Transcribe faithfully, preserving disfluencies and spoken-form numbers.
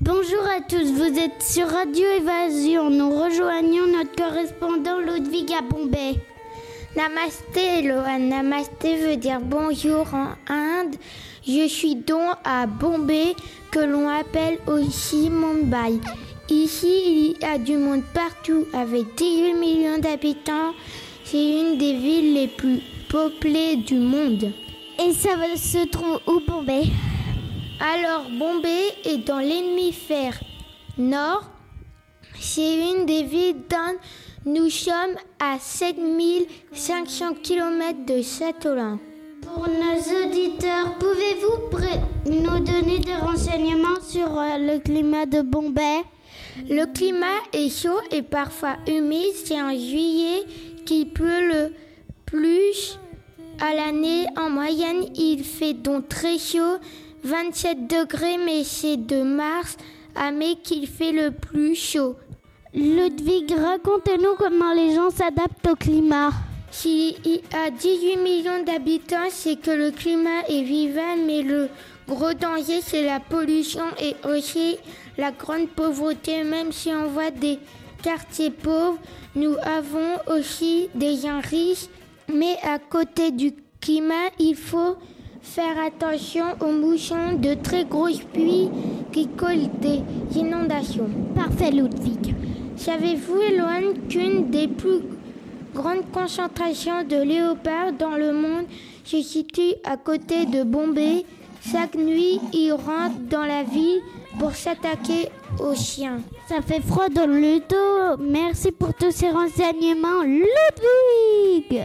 Bonjour à tous, vous êtes sur Radio Évasion. Nous rejoignons notre correspondant Ludwig à Bombay. Namasté Eloine, namasté veut dire bonjour en Inde. Je suis donc à Bombay, que l'on appelle aussi Mumbai. Ici, il y a du monde partout, avec dix-huit millions d'habitants. C'est une des villes les plus peuplées du monde. Et ça se trouve où, Bombay ? Alors, Bombay est dans l'hémisphère nord. C'est une des villes d'Inde. Nous sommes à sept mille cinq cents kilomètres de Châteaulin. Pour nos auditeurs, pouvez-vous pré- nous donner des renseignements sur euh, le climat de Bombay ? Le climat est chaud et parfois humide. C'est en juillet qu'il pleut le plus à l'année. En moyenne, il fait donc très chaud, vingt-sept degrés, mais c'est de mars à mai qu'il fait le plus chaud. Ludwig, racontez-nous comment les gens s'adaptent au climat. S'il y a dix-huit millions d'habitants, c'est que le climat est vivant, mais le gros danger, c'est la pollution et aussi la grande pauvreté. Même si on voit des quartiers pauvres, nous avons aussi des gens riches. Mais à côté du climat, il faut faire attention aux mouchons, de très grosses pluies qui collent des inondations. Parfait, Ludwig. Savez-vous, Eloine, qu'une des plus grande concentration de léopards dans le monde se situe à côté de Bombay. Chaque nuit, ils rentrent dans la ville pour s'attaquer aux chiens. Ça fait froid dans le dos. Merci pour tous ces renseignements, Ludwig.